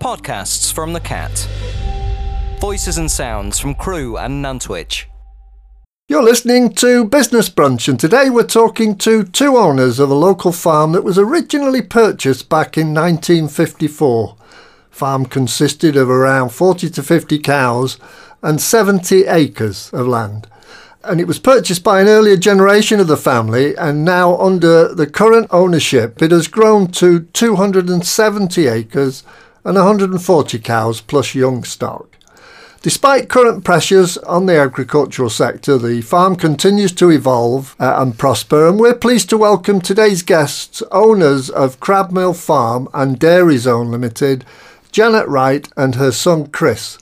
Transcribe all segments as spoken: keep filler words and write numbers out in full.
Podcasts from the Cat. Voices and sounds from Crewe and Nantwich. You're listening to Business Brunch, and today we're talking to two owners of a local farm that was originally purchased back in nineteen fifty-four. Farm consisted of around forty to fifty cows and seventy acres of land. And it was purchased by an earlier generation of the family, and now under the current ownership it has grown to two hundred seventy acres and one hundred forty cows plus young stock. Despite current pressures on the agricultural sector, the farm continues to evolve uh, and prosper, and we're pleased to welcome today's guests, owners of Crabmill Farm and Dairy Zone Limited, Janet Wright and her son Chris.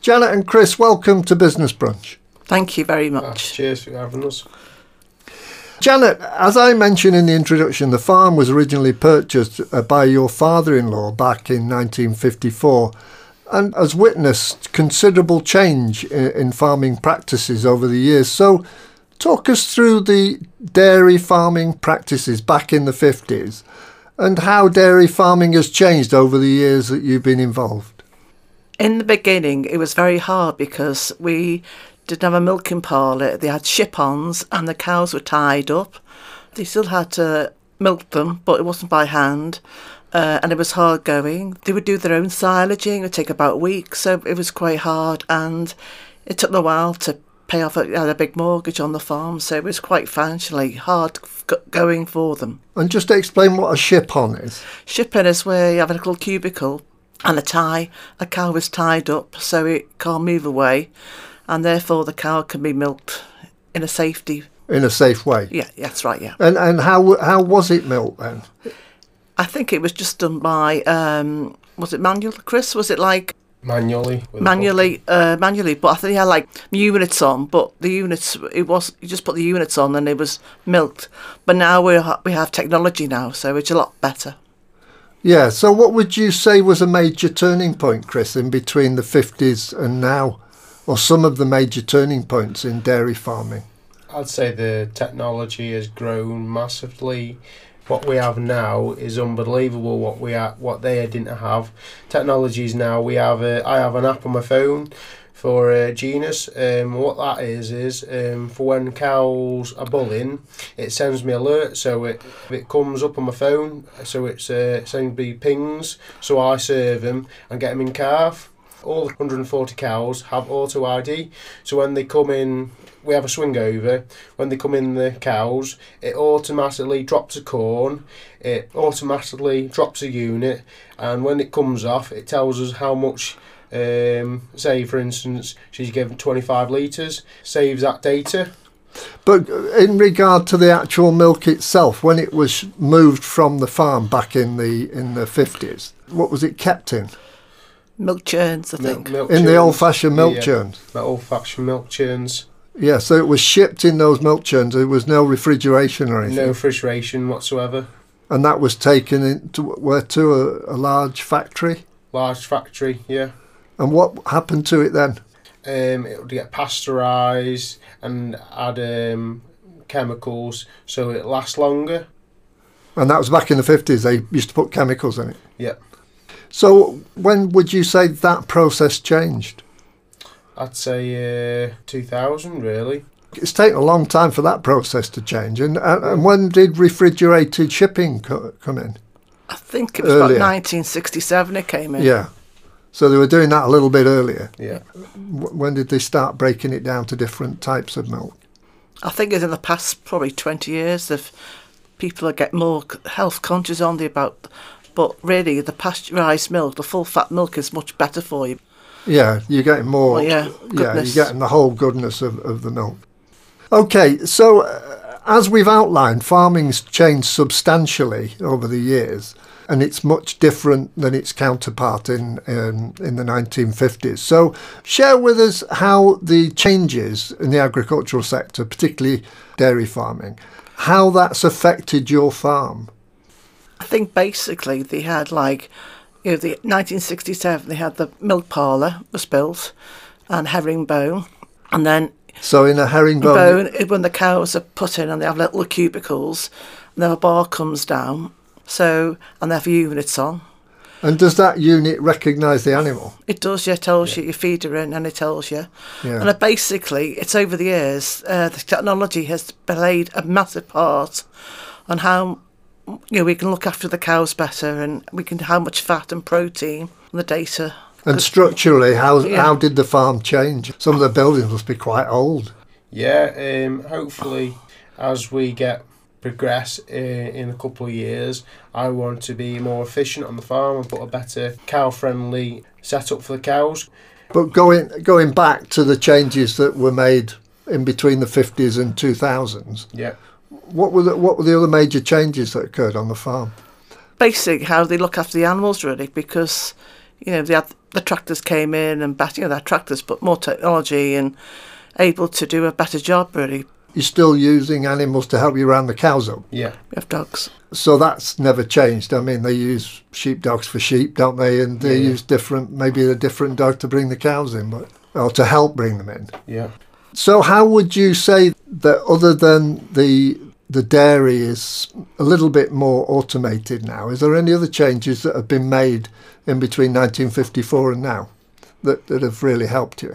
Janet and Chris, welcome to Business Brunch. Thank you very much. Uh, cheers for having us. Janet, as I mentioned in the introduction, the farm was originally purchased uh, by your father-in-law back in nineteen fifty-four and has witnessed considerable change in, in farming practices over the years. So talk us through the dairy farming practices back in the fifties and how dairy farming has changed over the years that you've been involved. In the beginning, it was very hard because we didn't have a milking parlour. They had ship-ons and the cows were tied up. They still had to milk them, but it wasn't by hand, uh, and it was hard going. They would do their own silaging. It would take about a week, so it was quite hard, and it took them a while to pay off. They had a big mortgage on the farm, so it was quite financially hard going for them. And just to explain what a ship-on is. Ship-on is where you have a little cubicle and a tie. A cow was tied up, so it can't move away, and therefore the cow can be milked in a safety... In a safe way? Yeah, that's right, yeah. And and how how was it milked then? I think it was just done by, um, was it manual, Chris? Was it like... Manually. Manually, uh, manually, but I think they had like units on, but the units, it was, you just put the units on and it was milked. But now we ha- we have technology now, so it's a lot better. Yeah, so what would you say was a major turning point, Chris, in between the fifties and now? Or some of the major turning points in dairy farming? I'd say the technology has grown massively. What we have now is unbelievable. What we are, what they didn't have. Technologies now we have. A, I have an app on my phone for uh, Genus. Um, what that is is um, for when cows are bulling, it sends me alert. So it it comes up on my phone. So it's uh, sends me pings. So I serve them and get them in calf. All the one hundred forty cows have auto I D, so when they come in, we have a swing over. When they come in the cows, it automatically drops a corn, it automatically drops a unit, and when it comes off, it tells us how much. Um, say, for instance, she's given twenty-five litres, saves that data. But in regard to the actual milk itself, when it was moved from the farm back in the in the fifties, what was it kept in? Milk churns, I milk, think. Milk in churns. The old-fashioned milk yeah, churns. The old-fashioned milk churns. Yeah, so it was shipped in those milk churns. There was no refrigeration or anything. No refrigeration whatsoever. And that was taken into where to a, a large factory. Large factory, yeah. And what happened to it then? Um, it would get pasteurised and add um, chemicals, so it lasts longer. And that was back in the fifties. They used to put chemicals in it. Yeah. So when would you say that process changed? I'd say uh, two thousand, really. It's taken a long time for that process to change. And and when did refrigerated shipping co- come in? I think it was earlier. About nineteen sixty-seven it came in. Yeah. So they were doing that a little bit earlier. Yeah. When did they start breaking it down to different types of milk? I think it's in the past probably twenty years that people get more health conscious on the about... But really, the pasteurised milk, the full-fat milk, is much better for you. Yeah, you're getting more. Well, yeah, yeah, you're getting the whole goodness of, of the milk. Okay, so uh, as we've outlined, farming's changed substantially over the years, and it's much different than its counterpart in um, in the nineteen fifties. So share with us how the changes in the agricultural sector, particularly dairy farming, how that's affected your farm. I think basically they had like, you know, the nineteen sixty-seven they had the milk parlour was built and herringbone, and then so in a herringbone bone, when the cows are put in and they have little cubicles, and then a bar comes down, so and they have units on, And does that unit recognise the animal? It does, yeah, it tells yeah. you, you feed her in and it tells you. Yeah. And basically, it's over the years, uh, the technology has played a massive part on how, you know, we can look after the cows better, and we can how much fat and protein and the data. And structurally, how yeah. how did the farm change? Some of the buildings must be quite old. Yeah, um, hopefully, as we get progress uh, in a couple of years, I want to be more efficient on the farm and put a better cow-friendly setup for the cows. But going going back to the changes that were made in between the fifties and two thousands. Yeah. What were the, what were the other major changes that occurred on the farm? Basically, how they look after the animals, really, because, you know, they had, the tractors came in and better, you know, they're tractors, but more technology and able to do a better job, really. You're still using animals to help you round the cows up? Yeah. We have dogs. So that's never changed. I mean, they use sheepdogs for sheep, don't they? And they yeah, use different, maybe a different dog to bring the cows in, but or to help bring them in. Yeah. So how would you say that, other than the the dairy is a little bit more automated now, is there any other changes that have been made in between nineteen fifty-four and now that, that have really helped you?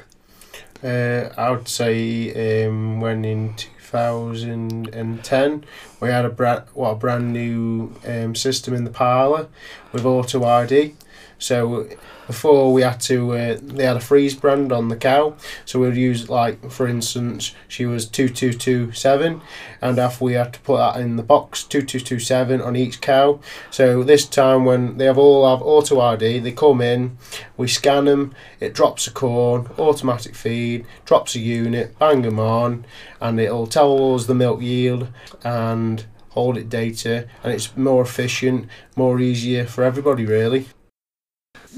Uh, I would say um, when in two thousand ten we had a brand, what, a brand new um, system in the parlour with Auto I D. So before we had to, uh, they had a freeze brand on the cow, so we would use, like, for instance, she was two two two seven, and after we had to put that in the box, two two two seven on each cow. So this time when they have all have Auto I D, they come in, we scan them, it drops a corn, automatic feed, drops a unit, bang them on, and it'll tell us the milk yield and audit data, and it's more efficient, more easier for everybody, really.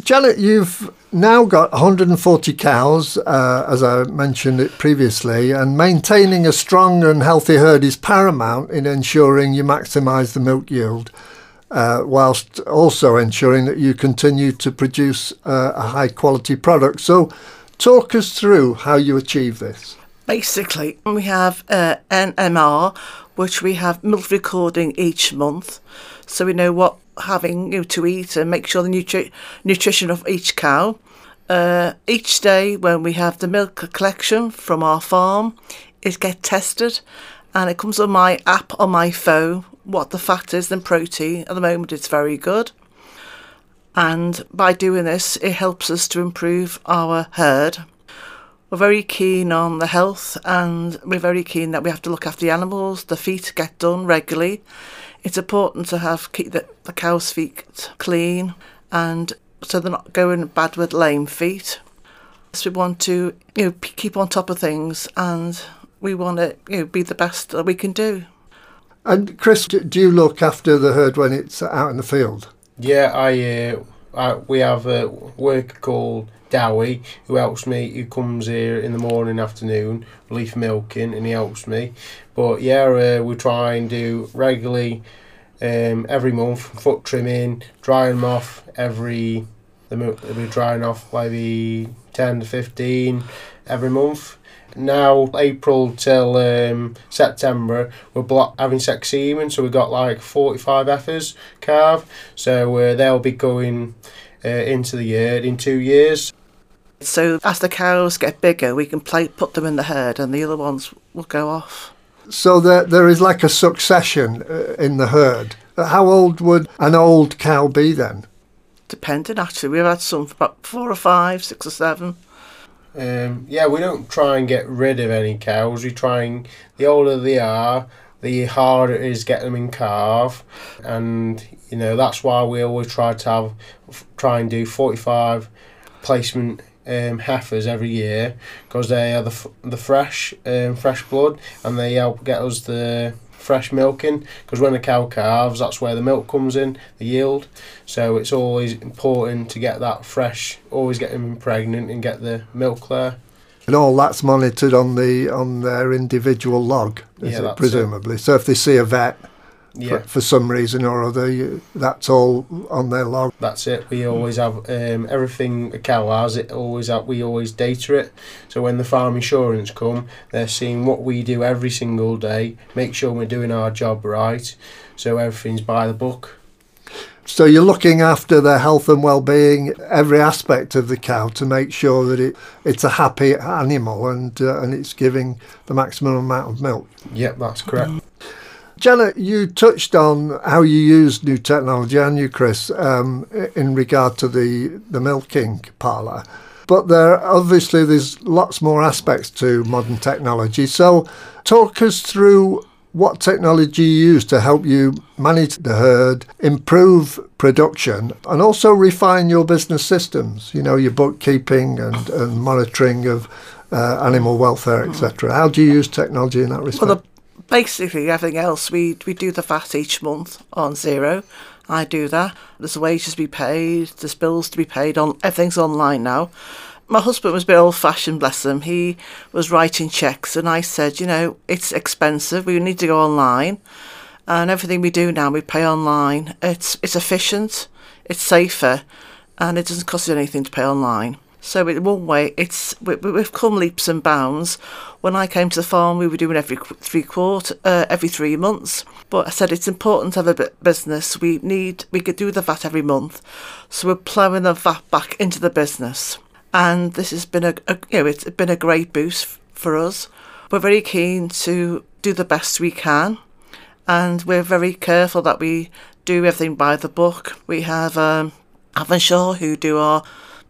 Janet, you've now got one hundred and forty cows, uh, as I mentioned it previously, and maintaining a strong and healthy herd is paramount in ensuring you maximise the milk yield, uh, whilst also ensuring that you continue to produce uh, a high-quality product. So talk us through how you achieve this. Basically, we have uh, N M R, which we have milk recording each month, so we know what having you know, to eat and make sure the nutri nutrition of each cow. Uh, each day when we have the milk collection from our farm, it gets tested, and it comes on my app on my phone what the fat is and protein. At the moment it's very good, and by doing this it helps us to improve our herd. We're very keen on the health, and we're very keen that we have to look after the animals. The feet get done regularly. It's important to have keep the, the cow's feet clean, and so they're not going bad with lame feet. So we want to, you know, keep on top of things, and we want to, you know, be the best that we can do. And Chris, do you look after the herd when it's out in the field? Yeah, I. Uh, I we have a worker called Dowie who helps me, who comes here in the morning, afternoon, leaf milking, and he helps me. But yeah, uh, we try and do regularly, um, every month, foot trimming, drying them off every, they'll be drying off maybe ten to fifteen every month. Now April till um, September we're block having sex semen, so we've got like forty-five heifers calve, so uh, they'll be going uh, into the herd in two years. So as the cows get bigger, we can play, put them in the herd, and the other ones will go off. So there, there is like a succession uh, in the herd. How old would an old cow be then? Depending, actually. We've had some for about four or five, six or seven. Um, yeah, we don't try and get rid of any cows. We try and, the older they are, the harder it is to get them in calf. And, you know, that's why we always try to have, try and do forty-five placement um, heifers every year, because they are the, the fresh, um, fresh blood, and they help get us the fresh milking, because when a cow calves, that's where the milk comes in, the yield. So it's always important to get that fresh, always get them pregnant and get the milk there. And all that's monitored on the on their individual log, is yeah, it, presumably? It. So if they see a vet yeah. for, for some reason or other, you, that's all on their log. That's it. We always have um, everything a cow has. It always have, we always data it. So when the farm insurance come, they're seeing what we do every single day. Make sure we're doing our job right. So everything's by the book. So you're looking after the health and well-being, every aspect of the cow, to make sure that it, it's a happy animal and uh, and it's giving the maximum amount of milk. Yep, that's correct. Janet, you touched on how you use new technology, and you, Chris, um, in regard to the, the milking parlour. But there, obviously, there's lots more aspects to modern technology. So talk us through what technology you use to help you manage the herd, improve production, and also refine your business systems, you know, your bookkeeping and, and monitoring of uh, animal welfare, et cetera. How do you use technology in that respect? Well, the- Basically, everything else, we we do the V A T each month on Xero. I do that. There's wages to be paid, there's bills to be paid, on everything's online now. My husband was a bit old-fashioned, bless him. He was writing cheques, and I said, you know, it's expensive, we need to go online. And everything we do now, we pay online. It's, it's efficient, it's safer, and it doesn't cost you anything to pay online. So in one way, it's we, we've come leaps and bounds. When I came to the farm, we were doing every three quarter, uh, every three months. But I said it's important to have a business. We need we could do the V A T every month, so we're ploughing the V A T back into the business. And this has been a, a you know it's been a great boost for us. We're very keen to do the best we can, and we're very careful that we do everything by the book. We have um, Avonshaw who do our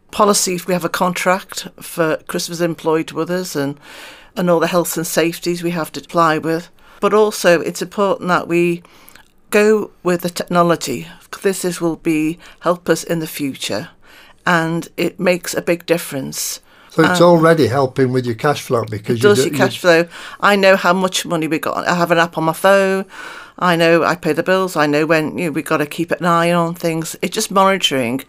policy. If we have a contract for Chris was employed with us, and and all the health and safeties we have to apply with. But also it's important that we go with the technology. This is, will be help us in the future, and it makes a big difference. So it's um, already helping with your cash flow, because it does you do, your cash flow. I know how much money we got. I have an app on my phone. I know I pay the bills. I know when, you know, we've got to keep an eye on things. It's just monitoring.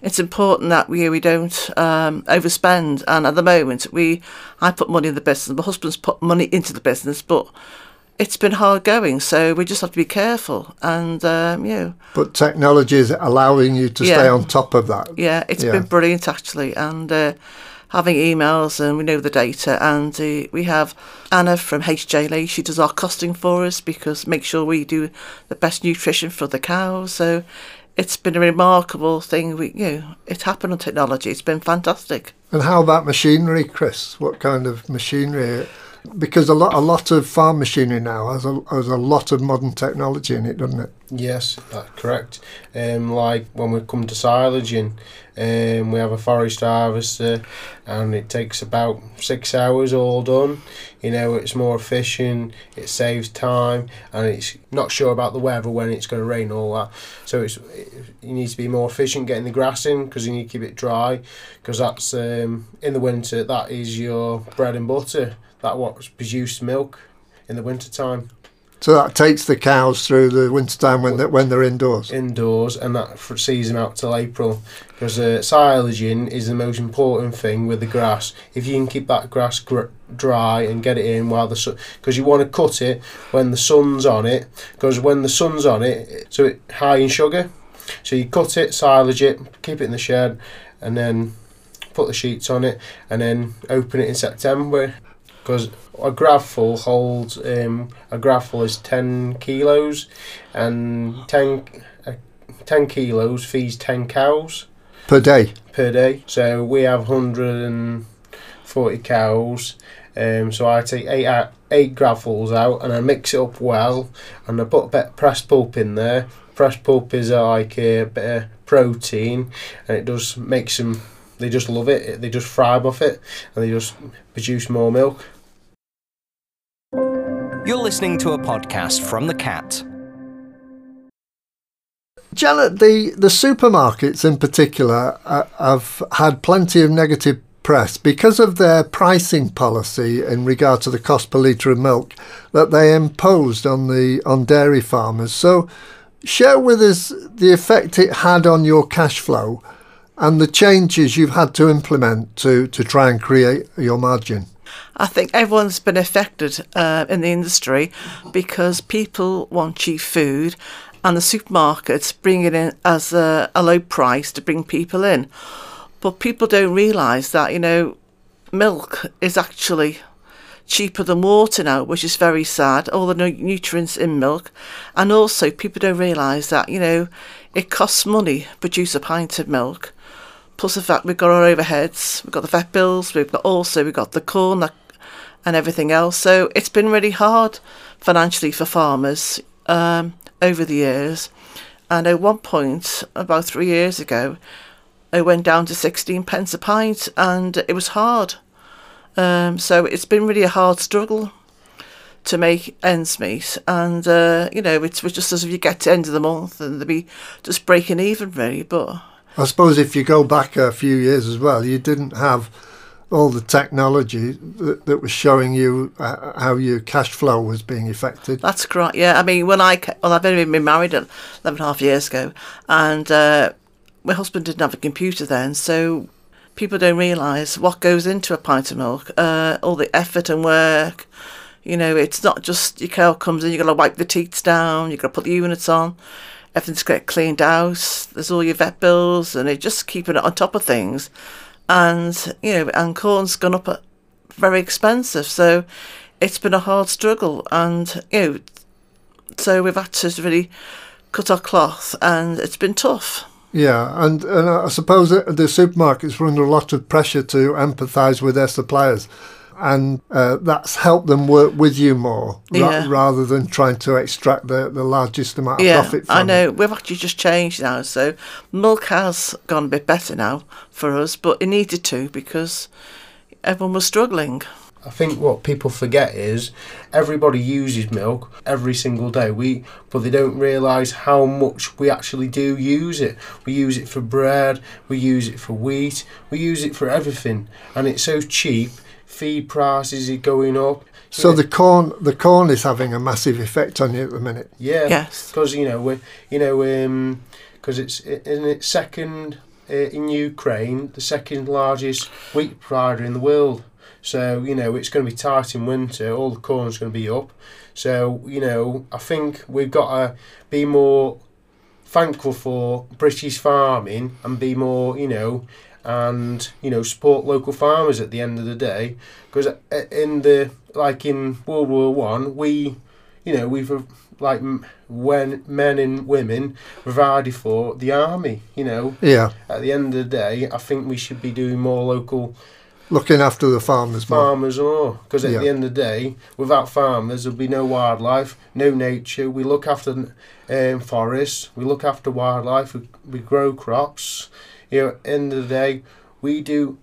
It's important that we we don't um, overspend. And at the moment, we I put money in the business. My husband's put money into the business, but it's been hard going. So we just have to be careful. And um, you know. But technology is allowing you to yeah. stay on top of that. Yeah, it's yeah. been brilliant actually, and uh, having emails, and we know the data. And uh, we have Anna from H J Lee. She does our costing for us, because make sure we do the best nutrition for the cows. So it's been a remarkable thing. We, you know, it's happened on technology. It's been fantastic. And how about machinery, Chris? What kind of machinery? Because a lot, a lot of farm machinery now has a, has a lot of modern technology in it, doesn't it? Yes, that's correct. Um, like when we come to silaging, um, we have a forage harvester, and it takes about six hours all done. You know, it's more efficient, it saves time, and it's not sure about the weather, when it's going to rain, all that. So it's it, you need to be more efficient getting the grass in, because you need to keep it dry, because that's um, in the winter, that is your bread and butter. That's what's produced milk in the winter time. So that takes the cows through the winter time when they're, when they're indoors? Indoors, and that sees them out till April, because uh, silaging is the most important thing with the grass. If you can keep that grass gr- dry and get it in while the sun... Because you want to cut it when the sun's on it, because when the sun's on it, so it's high in sugar. So you cut it, silage it, keep it in the shed, and then put the sheets on it, and then open it in September. Because a gravful holds, um, a gravful is ten kilos, and ten, uh, ten kilos feeds ten cows. Per day? Per day. So we have one hundred forty cows, um, so I take eight, uh, eight gravfuls out, and I mix it up well, and I put a bit of pressed pulp in there. Pressed pulp is uh, like a bit of protein, and it does make some, they just love it, they just thrive off it, and they just produce more milk. You're listening to a podcast from The Cat. Janet, the, the supermarkets in particular uh, have had plenty of negative press because of their pricing policy in regard to the cost per litre of milk that they imposed on the on dairy farmers. So share with us the effect it had on your cash flow and the changes you've had to implement to, to try and create your margin. I think everyone's been affected uh, in the industry, because people want cheap food, and the supermarkets bring it in as a, a low price to bring people in. But people don't realise that, you know, milk is actually cheaper than water now, which is very sad, all the nutrients in milk. And also people don't realise that, you know, it costs money to produce a pint of milk. Plus the fact we've got our overheads, we've got the vet bills, we've got also we've got the corn that, and everything else. So it's been really hard financially for farmers um, over the years. And at one point, about three years ago, I went down to sixteen pence a pint, and it was hard. Um, so it's been really a hard struggle to make ends meet. And, uh, you know, it's, it's just as if you get to the end of the month and they'll be just breaking even, really. But I suppose if you go back a few years as well, you didn't have all the technology that, that was showing you uh, how your cash flow was being affected. That's correct, yeah. I mean, when I, well, I've only been married eleven and a half years ago, and uh, my husband didn't have a computer then, so people don't realise what goes into a pint of milk, uh, all the effort and work. You know, it's not just your cow comes in, you've got to wipe the teats down, you've got to put the units on, everything's got to get cleaned out, there's all your vet bills, and it's just keeping it on top of things. And, you know, and corn's gone up very expensive. So it's been a hard struggle. And, you know, so we've had to really cut our cloth, and it's been tough. Yeah. And, and I suppose the supermarkets were under a lot of pressure to empathise with their suppliers. And uh, that's helped them work with you more, yeah, ra rather than trying to extract the, the largest amount of yeah, profit from it. I know. It. We've actually just changed now. So milk has gone a bit better now for us, but it needed to because everyone was struggling. I think what people forget is everybody uses milk every single day, we but they don't realise how much we actually do use it. We use it for bread, we use it for wheat, we use it for everything. And it's so cheap. Feed prices are going up. So yeah. the corn, the corn is having a massive effect on you at the minute. Yeah, yes, because you know we, you know, because um, it's in its second uh, in Ukraine, the second largest wheat provider in the world. So you know it's going to be tight in winter. All the corn's going to be up. So you know I think we've got to be more thankful for British farming and be more, you know. And you know, support local farmers at the end of the day, because in the like in World War One, we, you know, we've like when men and women provided for the army. You know, yeah. At the end of the day, I think we should be doing more local, looking after the farmers, farmers more, because at yeah. the end of the day, without farmers, there'll be no wildlife, no nature. We look after um, forests, we look after wildlife, we, we grow crops. You know, at the end of the day, we do.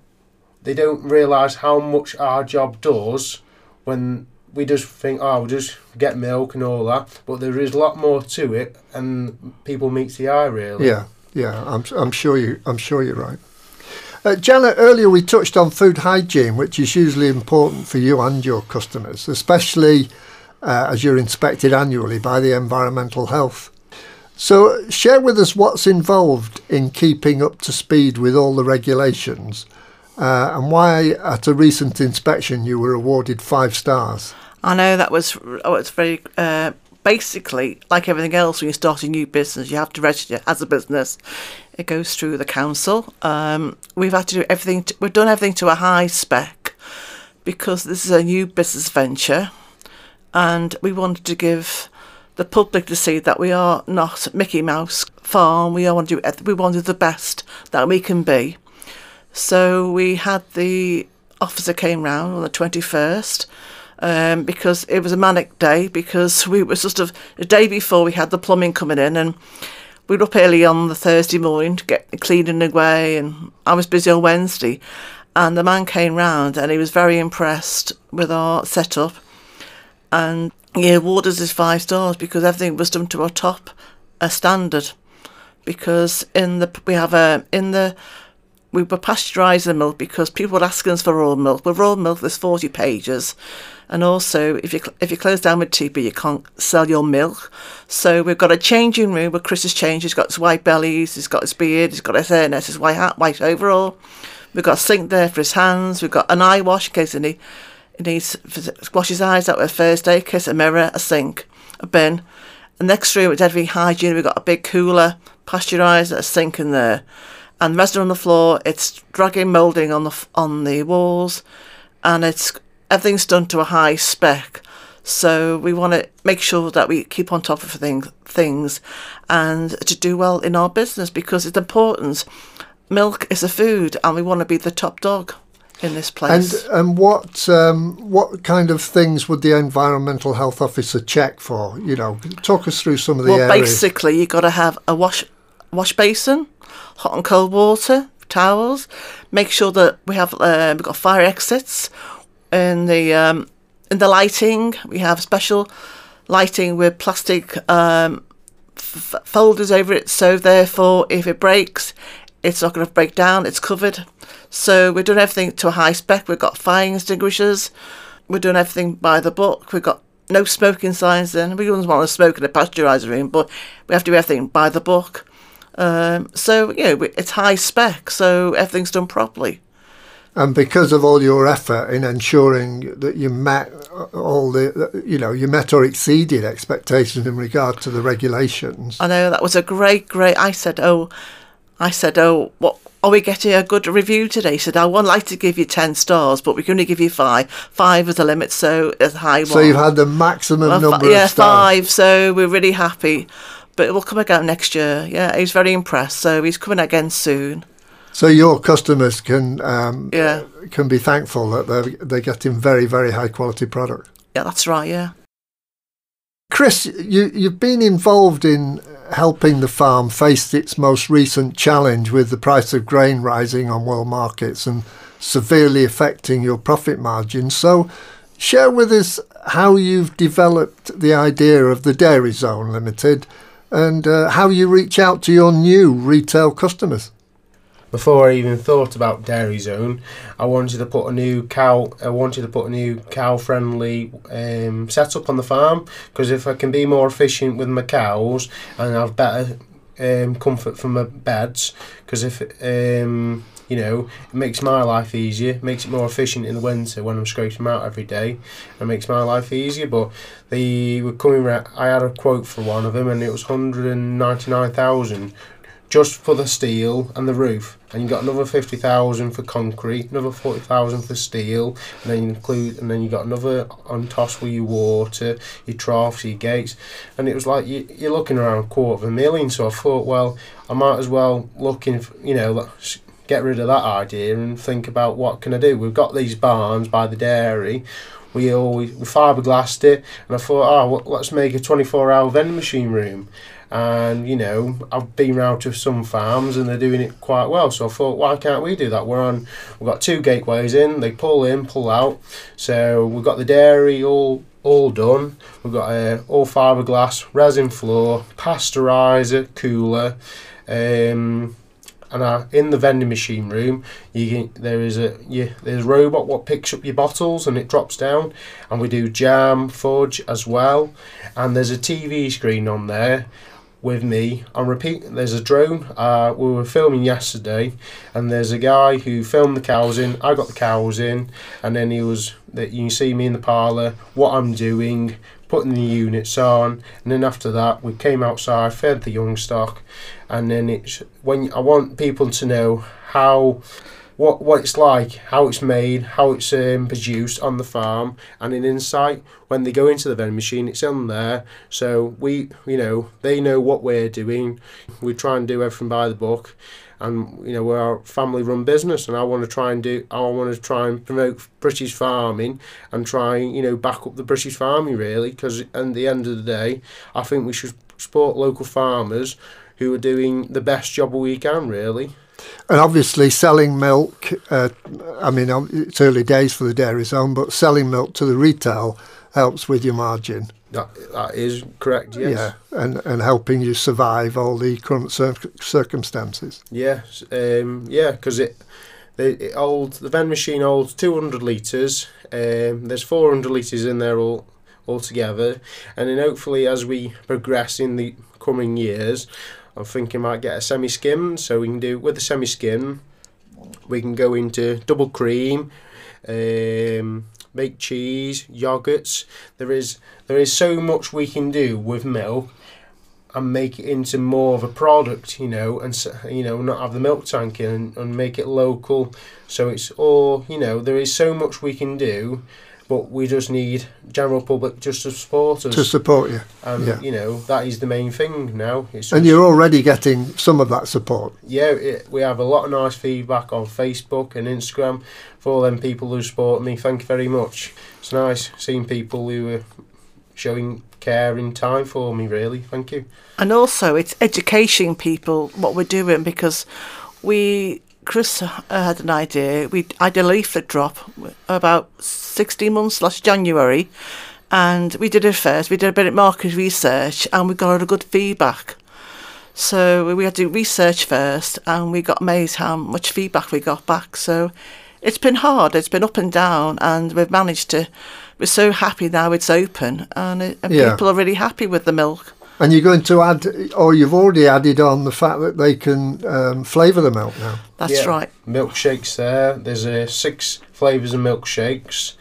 They don't realise how much our job does when we just think, oh, we'll just get milk and all that. But there is a lot more to it, and people meet the eye really. Yeah, yeah. I'm, I'm sure you. I'm sure you're right. Uh, Janet, earlier we touched on food hygiene, which is usually important for you and your customers, especially uh, as you're inspected annually by the Environmental Health. So share with us what's involved in keeping up to speed with all the regulations uh, and why at a recent inspection you were awarded five stars. I know that was oh, it's very, uh, basically like everything else when you start a new business, you have to register as a business. It goes through the council. Um, we've had to do everything, to, we've done everything to a high spec because this is a new business venture and we wanted to give the public to see that we are not Mickey Mouse farm. We want to do we want to do the best that we can be. So we had the officer came round on the twenty-first um, because it was a manic day because we were sort of the day before we had the plumbing coming in and we were up early on the Thursday morning to get the cleaning away and I was busy on Wednesday and the man came round and he was very impressed with our setup and he awarded us five stars because everything was done to our top a standard. Because in the we have a in the we were pasteurising the milk because people were asking us for raw milk. With raw milk, there's forty pages, and also if you if you close down with T B, you can't sell your milk. So we've got a changing room where Chris has changed. He's got his white bellies, he's got his beard, he's got his hairness, his white hat, white overall. We've got a sink there for his hands. We've got an eye wash in case any. He needs to wash his eyes out with a first aid kit, a mirror, a sink, a bin. The next room, it's everything hygiene. We've got a big cooler, pasteuriser, a sink in there. And the rest are on the floor. It's dragging moulding on the on the walls. And it's everything's done to a high spec. So we want to make sure that we keep on top of things, things and to do well in our business, because it's important. Milk is a food, and we want to be the top dog in this place. And and what um, what kind of things would the environmental health officer check for? You know, talk us through some of the well, areas. Basically, you've got to have a wash wash basin, hot and cold water, towels. Make sure that we have uh, we've got fire exits in the um, in the lighting. We have special lighting with plastic um, f folders over it, so therefore, if it breaks, it's not going to break down, it's covered. So we're doing everything to a high spec. We've got fire extinguishers. We're doing everything by the book. We've got no smoking signs then. We don't want to smoke in a pasteurised room, but we have to do everything by the book. Um, so, you know, it's high spec, so everything's done properly. And because of all your effort in ensuring that you met all the, you know, you met or exceeded expectations in regard to the regulations. I know, that was a great, great, I said, oh, I said, oh, what, are we getting a good review today? He said, I would like to give you ten stars, but we can only give you five. Five is the limit, so it's a high one. So you've had the maximum well, number yeah, of stars. Yeah, five, so we're really happy. But we'll come again next year. Yeah, he's very impressed, so he's coming again soon. So your customers can um, yeah. can be thankful that they're, they're getting very, very high-quality product. Yeah, that's right, yeah. Chris, you, you've been involved in helping the farm face its most recent challenge with the price of grain rising on world markets and severely affecting your profit margin. So share with us how you've developed the idea of the Dairy Zone Limited and uh, how you reach out to your new retail customers. Before I even thought about Dairy Zone, I wanted to put a new cow. I wanted to put a new cow-friendly um, setup on the farm, because if I can be more efficient with my cows and have better um, comfort from my beds, because if um, you know, it makes my life easier, makes it more efficient in the winter when I'm scraping them out every day. It makes my life easier. But they were coming. I had a quote for one of them, and it was one hundred ninety-nine thousand. Just for the steel and the roof, and you got another fifty thousand for concrete, another forty thousand for steel, and then you include, and then you got another on toss for your water, your troughs, your gates, and it was like you, you're looking around a quarter of a million. So I thought, well, I might as well look in, you know, get rid of that idea and think about what can I do. We've got these barns by the dairy. We always we fiberglassed it, and I thought, oh, well, let's make a twenty-four hour vending machine room. And, you know, I've been round to some farms and they're doing it quite well. So I thought, why can't we do that? We're on, we've got two gateways in, they pull in, pull out. So we've got the dairy all all done. We've got uh, all fiberglass, resin floor, pasteuriser, cooler. Um, and I, in the vending machine room, you can, there is a you, there's a robot what picks up your bottles and it drops down. And we do jam, fudge as well. And there's a T V screen on there. With me on repeat, there's a drone. Uh, we were filming yesterday, and there's a guy who filmed the cows in. I got the cows in, and then he was that you can see me in the parlour, what I'm doing, putting the units on, and then after that we came outside, fed the young stock, and then it's when I want people to know how. What what it's like, how it's made, how it's um, produced on the farm, and an insight when they go into the vending machine, it's on there. So we, you know, they know what we're doing. We try and do everything by the book, and you know, we're a family-run business, and I want to try and do, I want to try and promote British farming and try, you know, back up the British farming really, because at the end of the day, I think we should support local farmers who are doing the best job we can really. And obviously selling milk, uh, I mean, it's early days for the Dairy Zone, but selling milk to the retail helps with your margin. That, that is correct, yes. Yeah, and, and helping you survive all the current cir circumstances. Yes, um, yeah, because it, it, it holds, the vending machine holds two hundred litres. Um, there's four hundred litres in there all altogether. And then hopefully as we progress in the coming years, I'm thinking I might get a semi-skim, so we can do, with a semi-skim, we can go into double cream, um, make cheese, yoghurts. There is, there is so much we can do with milk and make it into more of a product, you know, and, you know, not have the milk tank in and, and make it local. So it's all, you know, there is so much we can do. but we just need general public just to support us. To support you. And, yeah. you know, that is the main thing now. It's and you're already getting some of that support. Yeah, it, we have a lot of nice feedback on Facebook and Instagram for all them people who support me. Thank you very much. It's nice seeing people who are showing care and time for me, really. Thank you. And also, it's educating people what we're doing, because we... Chris had an idea. We I did a leaflet drop about sixteen months last January, and we did it first. We did a bit of market research, and we got a lot of good feedback. So we had to do research first, and we got amazed how much feedback we got back. So it's been hard. It's been up and down, and we've managed to. We're so happy now it's open, and, it, and yeah. people are really happy with the milk. And you're going to add, or you've already added on the fact that they can um, flavour the milk now. That's yeah. right. Milkshakes there. There's uh, six flavours of milkshakes.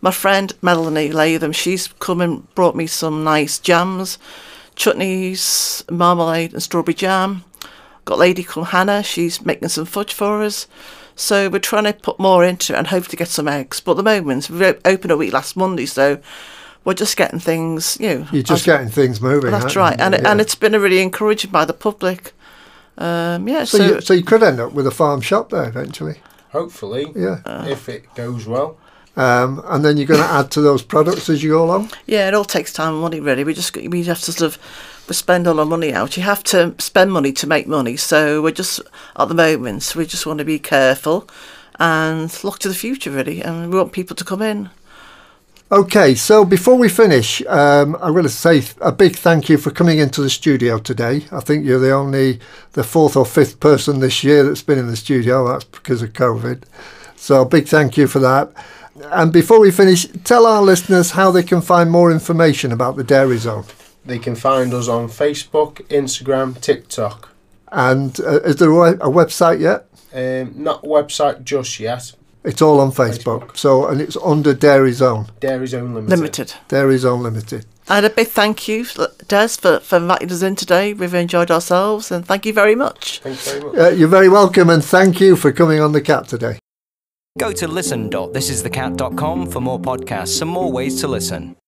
My friend Melanie Latham, she's come and brought me some nice jams, chutneys, marmalade and strawberry jam. Got a lady called Hannah. She's making some fudge for us. So we're trying to put more into it and hope to get some eggs. But at the moment, we opened a week last Monday, so... we're just getting things, you know. You're just I've, getting things moving. That's right, and it, yeah. and it's been really encouraging by the public. Um, yeah. So, so, you, so you could end up with a farm shop there eventually. Hopefully, yeah, uh, if it goes well. Um, and then you're going to add to those products as you go along. Yeah, it all takes time and money. Really, we just we have to sort of we spend all our money out. You have to spend money to make money. So we're just at the moment so we just want to be careful and look to the future really, and we want people to come in. Okay, so before we finish, um, I'm going to say a big thank you for coming into the studio today. I think you're the only, the fourth or fifth person this year that's been in the studio. That's because of COVID. So a big thank you for that. And before we finish, tell our listeners how they can find more information about the Dairy Zone. They can find us on Facebook, Instagram, TikTok. And uh, is there a website yet? Um, not website just yet. It's all on Facebook. Facebook. So, and it's under Dairy Zone. Dairy Zone Limited. Limited. Dairy Zone Limited. And a big thank you, Des, for, for inviting us in today. We've enjoyed ourselves, and thank you very much. Thanks very much. Uh, you're very welcome, and thank you for coming on The Cat today. Go to listen dot this is the cat dot com for more podcasts and more ways to listen.